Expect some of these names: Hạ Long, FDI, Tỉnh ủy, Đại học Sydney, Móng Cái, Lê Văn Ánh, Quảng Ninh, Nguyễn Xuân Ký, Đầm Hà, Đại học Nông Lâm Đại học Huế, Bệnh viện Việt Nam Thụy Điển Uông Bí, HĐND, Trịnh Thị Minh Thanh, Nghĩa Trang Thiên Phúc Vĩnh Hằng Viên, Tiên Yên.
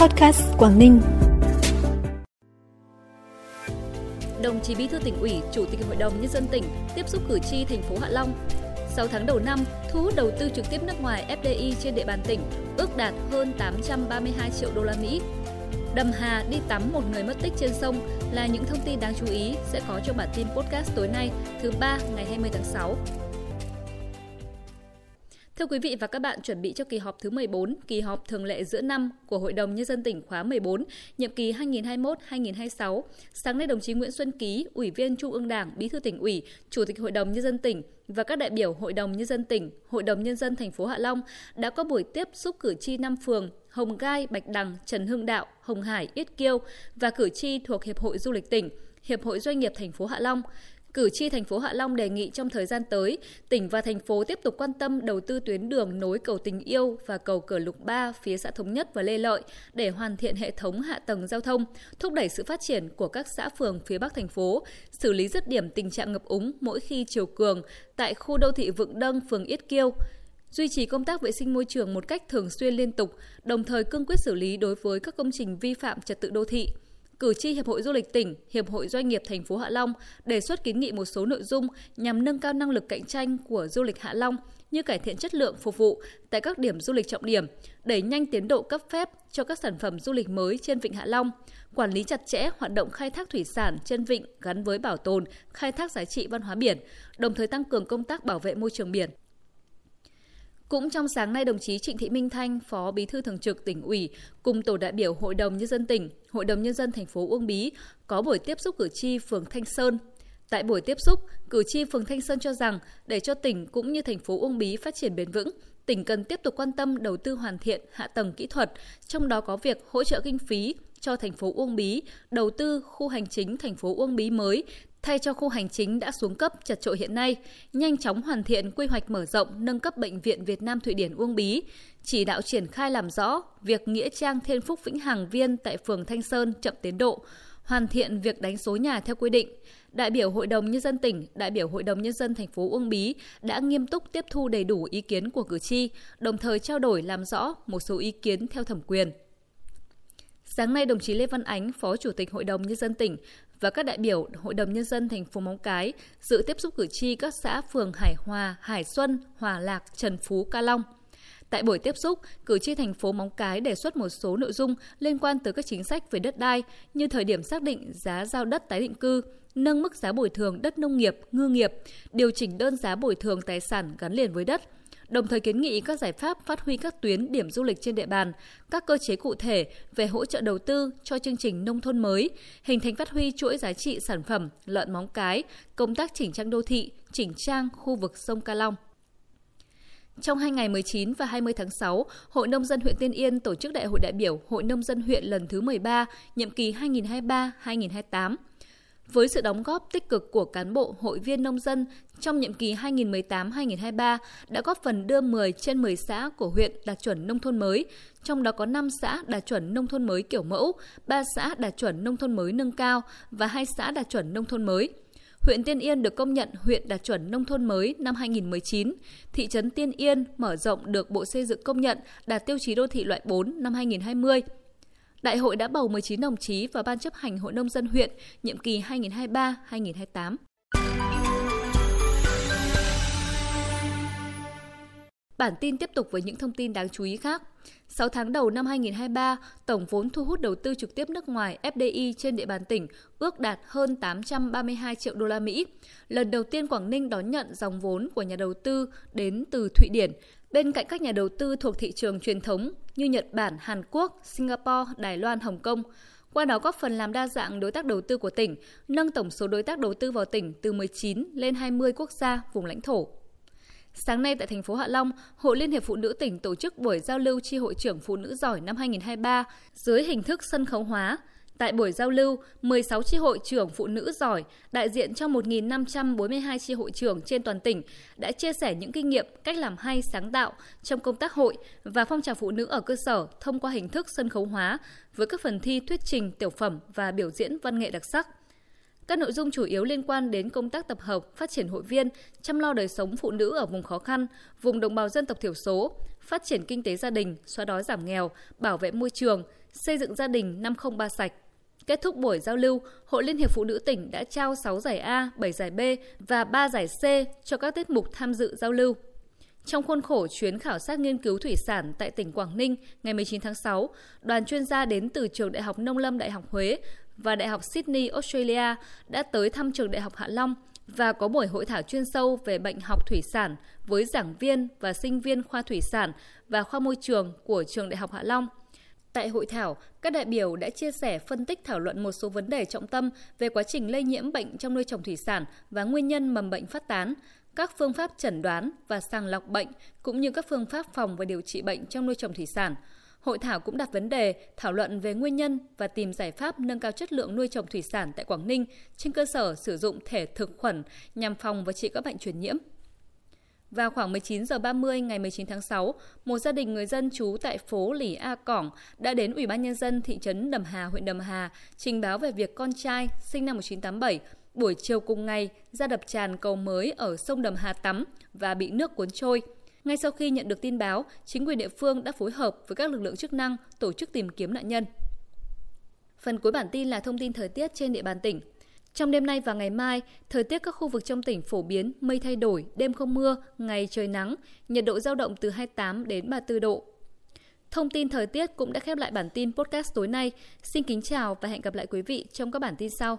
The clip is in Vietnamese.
Podcast Quảng Ninh. Đồng chí Bí thư Tỉnh ủy, Chủ tịch Hội đồng Nhân dân tỉnh tiếp xúc cử tri thành phố Hạ Long. 6 tháng đầu năm, thu hút đầu tư trực tiếp nước ngoài FDI trên địa bàn tỉnh ước đạt hơn 832 triệu đô la Mỹ. Đầm Hà đi tắm một người mất tích trên sông là những thông tin đáng chú ý sẽ có trong bản tin podcast tối nay, thứ Ba ngày 20 tháng 6. Thưa quý vị và các bạn, chuẩn bị cho kỳ họp thứ 14, kỳ họp thường lệ giữa năm của Hội đồng Nhân dân tỉnh khóa 14, nhiệm kỳ 2021-2026. Sáng nay, đồng chí Nguyễn Xuân Ký, Ủy viên Trung ương Đảng, Bí thư Tỉnh ủy, Chủ tịch Hội đồng Nhân dân tỉnh và các đại biểu Hội đồng Nhân dân tỉnh, Hội đồng Nhân dân thành phố Hạ Long đã có buổi tiếp xúc cử tri 5 phường Hồng Gai, Bạch Đằng, Trần Hưng Đạo, Hồng Hải, Yết Kiêu và cử tri thuộc Hiệp hội Du lịch tỉnh, Hiệp hội Doanh nghiệp thành phố Hạ Long. Cử tri thành phố Hạ Long đề nghị trong thời gian tới, tỉnh và thành phố tiếp tục quan tâm đầu tư tuyến đường nối cầu Tình Yêu và cầu Cửa Lục 3 phía xã Thống Nhất và Lê Lợi để hoàn thiện hệ thống hạ tầng giao thông, thúc đẩy sự phát triển của các xã phường phía Bắc thành phố, xử lý dứt điểm tình trạng ngập úng mỗi khi chiều cường tại khu đô thị Vượng Đâng, phường Yết Kiêu, duy trì công tác vệ sinh môi trường một cách thường xuyên liên tục, đồng thời cương quyết xử lý đối với các công trình vi phạm trật tự đô thị. Cử tri Hiệp hội Du lịch tỉnh, Hiệp hội Doanh nghiệp thành phố Hạ Long đề xuất kiến nghị một số nội dung nhằm nâng cao năng lực cạnh tranh của du lịch Hạ Long như cải thiện chất lượng phục vụ tại các điểm du lịch trọng điểm, đẩy nhanh tiến độ cấp phép cho các sản phẩm du lịch mới trên vịnh Hạ Long, quản lý chặt chẽ hoạt động khai thác thủy sản trên vịnh gắn với bảo tồn, khai thác giá trị văn hóa biển, đồng thời tăng cường công tác bảo vệ môi trường biển. Cũng trong sáng nay, đồng chí Trịnh Thị Minh Thanh, Phó Bí thư Thường trực Tỉnh ủy, cùng tổ đại biểu Hội đồng Nhân dân tỉnh, Hội đồng Nhân dân thành phố Uông Bí có buổi tiếp xúc cử tri phường Thanh Sơn. Tại buổi tiếp xúc, cử tri phường Thanh Sơn cho rằng để cho tỉnh cũng như thành phố Uông Bí phát triển bền vững, tỉnh cần tiếp tục quan tâm đầu tư hoàn thiện hạ tầng kỹ thuật, trong đó có việc hỗ trợ kinh phí cho thành phố Uông Bí đầu tư khu hành chính thành phố Uông Bí mới, thay cho khu hành chính đã xuống cấp chật chội hiện nay, nhanh chóng hoàn thiện quy hoạch mở rộng nâng cấp Bệnh viện Việt Nam Thụy Điển Uông Bí, chỉ đạo triển khai làm rõ việc Nghĩa Trang Thiên Phúc Vĩnh Hằng Viên tại phường Thanh Sơn chậm tiến độ, hoàn thiện việc đánh số nhà theo quy định. Đại biểu Hội đồng Nhân dân tỉnh, đại biểu Hội đồng Nhân dân thành phố Uông Bí đã nghiêm túc tiếp thu đầy đủ ý kiến của cử tri, đồng thời trao đổi làm rõ một số ý kiến theo thẩm quyền. Sáng nay, đồng chí Lê Văn Ánh, Phó Chủ tịch Hội đồng Nhân dân tỉnh và các đại biểu Hội đồng Nhân dân thành phố Móng Cái dự tiếp xúc cử tri các xã phường Hải Hòa, Hải Xuân, Hòa Lạc, Trần Phú, Ca Long. Tại buổi tiếp xúc, cử tri thành phố Móng Cái đề xuất một số nội dung liên quan tới các chính sách về đất đai như thời điểm xác định giá giao đất tái định cư, nâng mức giá bồi thường đất nông nghiệp, ngư nghiệp, điều chỉnh đơn giá bồi thường tài sản gắn liền với đất. Đồng thời kiến nghị các giải pháp phát huy các tuyến điểm du lịch trên địa bàn, các cơ chế cụ thể về hỗ trợ đầu tư cho chương trình nông thôn mới, hình thành phát huy chuỗi giá trị sản phẩm lợn Móng Cái, công tác chỉnh trang đô thị, chỉnh trang khu vực sông Ca Long. Trong 2 ngày 19 và 20 tháng 6, Hội Nông dân huyện Tiên Yên tổ chức Đại hội đại biểu Hội Nông dân huyện lần thứ 13, nhiệm kỳ 2023-2028. Với sự đóng góp tích cực của cán bộ, hội viên nông dân trong nhiệm kỳ 2018-2023 đã góp phần đưa 10 trên 10 xã của huyện đạt chuẩn nông thôn mới, trong đó có 5 xã đạt chuẩn nông thôn mới kiểu mẫu, 3 xã đạt chuẩn nông thôn mới nâng cao và 2 xã đạt chuẩn nông thôn mới. Huyện Tiên Yên được công nhận huyện đạt chuẩn nông thôn mới năm 2019, thị trấn Tiên Yên mở rộng được Bộ Xây dựng công nhận đạt tiêu chí đô thị loại 4 năm 2020. Đại hội đã bầu 19 đồng chí vào Ban chấp hành Hội Nông dân huyện, nhiệm kỳ 2023-2028. Bản tin tiếp tục với những thông tin đáng chú ý khác. 6 tháng đầu năm 2023, tổng vốn thu hút đầu tư trực tiếp nước ngoài FDI trên địa bàn tỉnh ước đạt hơn 832 triệu đô la Mỹ. Lần đầu tiên Quảng Ninh đón nhận dòng vốn của nhà đầu tư đến từ Thụy Điển. Bên cạnh các nhà đầu tư thuộc thị trường truyền thống như Nhật Bản, Hàn Quốc, Singapore, Đài Loan, Hồng Kông, qua đó góp phần làm đa dạng đối tác đầu tư của tỉnh, nâng tổng số đối tác đầu tư vào tỉnh từ 19 lên 20 quốc gia, vùng lãnh thổ. Sáng nay tại thành phố Hạ Long, Hội Liên hiệp Phụ nữ tỉnh tổ chức buổi giao lưu chi hội trưởng phụ nữ giỏi năm 2023 dưới hình thức sân khấu hóa. Tại buổi giao lưu, 16 chi hội trưởng phụ nữ giỏi đại diện cho 1.542 chi hội trưởng trên toàn tỉnh đã chia sẻ những kinh nghiệm, cách làm hay, sáng tạo trong công tác hội và phong trào phụ nữ ở cơ sở thông qua hình thức sân khấu hóa với các phần thi thuyết trình, tiểu phẩm và biểu diễn văn nghệ đặc sắc. Các nội dung chủ yếu liên quan đến công tác tập hợp, phát triển hội viên, chăm lo đời sống phụ nữ ở vùng khó khăn, vùng đồng bào dân tộc thiểu số, phát triển kinh tế gia đình, xóa đói giảm nghèo, bảo vệ môi trường, xây dựng gia đình 503 sạch. Kết thúc buổi giao lưu, Hội Liên hiệp Phụ nữ tỉnh đã trao 6 giải A, 7 giải B và 3 giải C cho các tiết mục tham dự giao lưu. Trong khuôn khổ chuyến khảo sát nghiên cứu thủy sản tại tỉnh Quảng Ninh ngày 19 tháng 6, đoàn chuyên gia đến từ Trường Đại học Nông Lâm Đại học Huế và Đại học Sydney, Australia đã tới thăm Trường Đại học Hạ Long và có buổi hội thảo chuyên sâu về bệnh học thủy sản với giảng viên và sinh viên khoa thủy sản và khoa môi trường của Trường Đại học Hạ Long. Tại hội thảo, các đại biểu đã chia sẻ, phân tích, thảo luận một số vấn đề trọng tâm về quá trình lây nhiễm bệnh trong nuôi trồng thủy sản và nguyên nhân mầm bệnh phát tán, các phương pháp chẩn đoán và sàng lọc bệnh cũng như các phương pháp phòng và điều trị bệnh trong nuôi trồng thủy sản. Hội thảo cũng đặt vấn đề, thảo luận về nguyên nhân và tìm giải pháp nâng cao chất lượng nuôi trồng thủy sản tại Quảng Ninh trên cơ sở sử dụng thể thực khuẩn nhằm phòng và trị các bệnh truyền nhiễm. Vào khoảng 19h30 ngày 19 tháng 6, một gia đình người dân trú tại phố Lỉ A Cỏng đã đến Ủy ban Nhân dân thị trấn Đầm Hà, huyện Đầm Hà, trình báo về việc con trai sinh năm 1987, buổi chiều cùng ngày ra đập tràn cầu mới ở sông Đầm Hà tắm và bị nước cuốn trôi. Ngay sau khi nhận được tin báo, chính quyền địa phương đã phối hợp với các lực lượng chức năng tổ chức tìm kiếm nạn nhân. Phần cuối bản tin là thông tin thời tiết trên địa bàn tỉnh. Trong đêm nay và ngày mai, thời tiết các khu vực trong tỉnh phổ biến, mây thay đổi, đêm không mưa, ngày trời nắng, nhiệt độ dao động từ 28 đến 34 độ. Thông tin thời tiết cũng đã khép lại bản tin podcast tối nay. Xin kính chào và hẹn gặp lại quý vị trong các bản tin sau.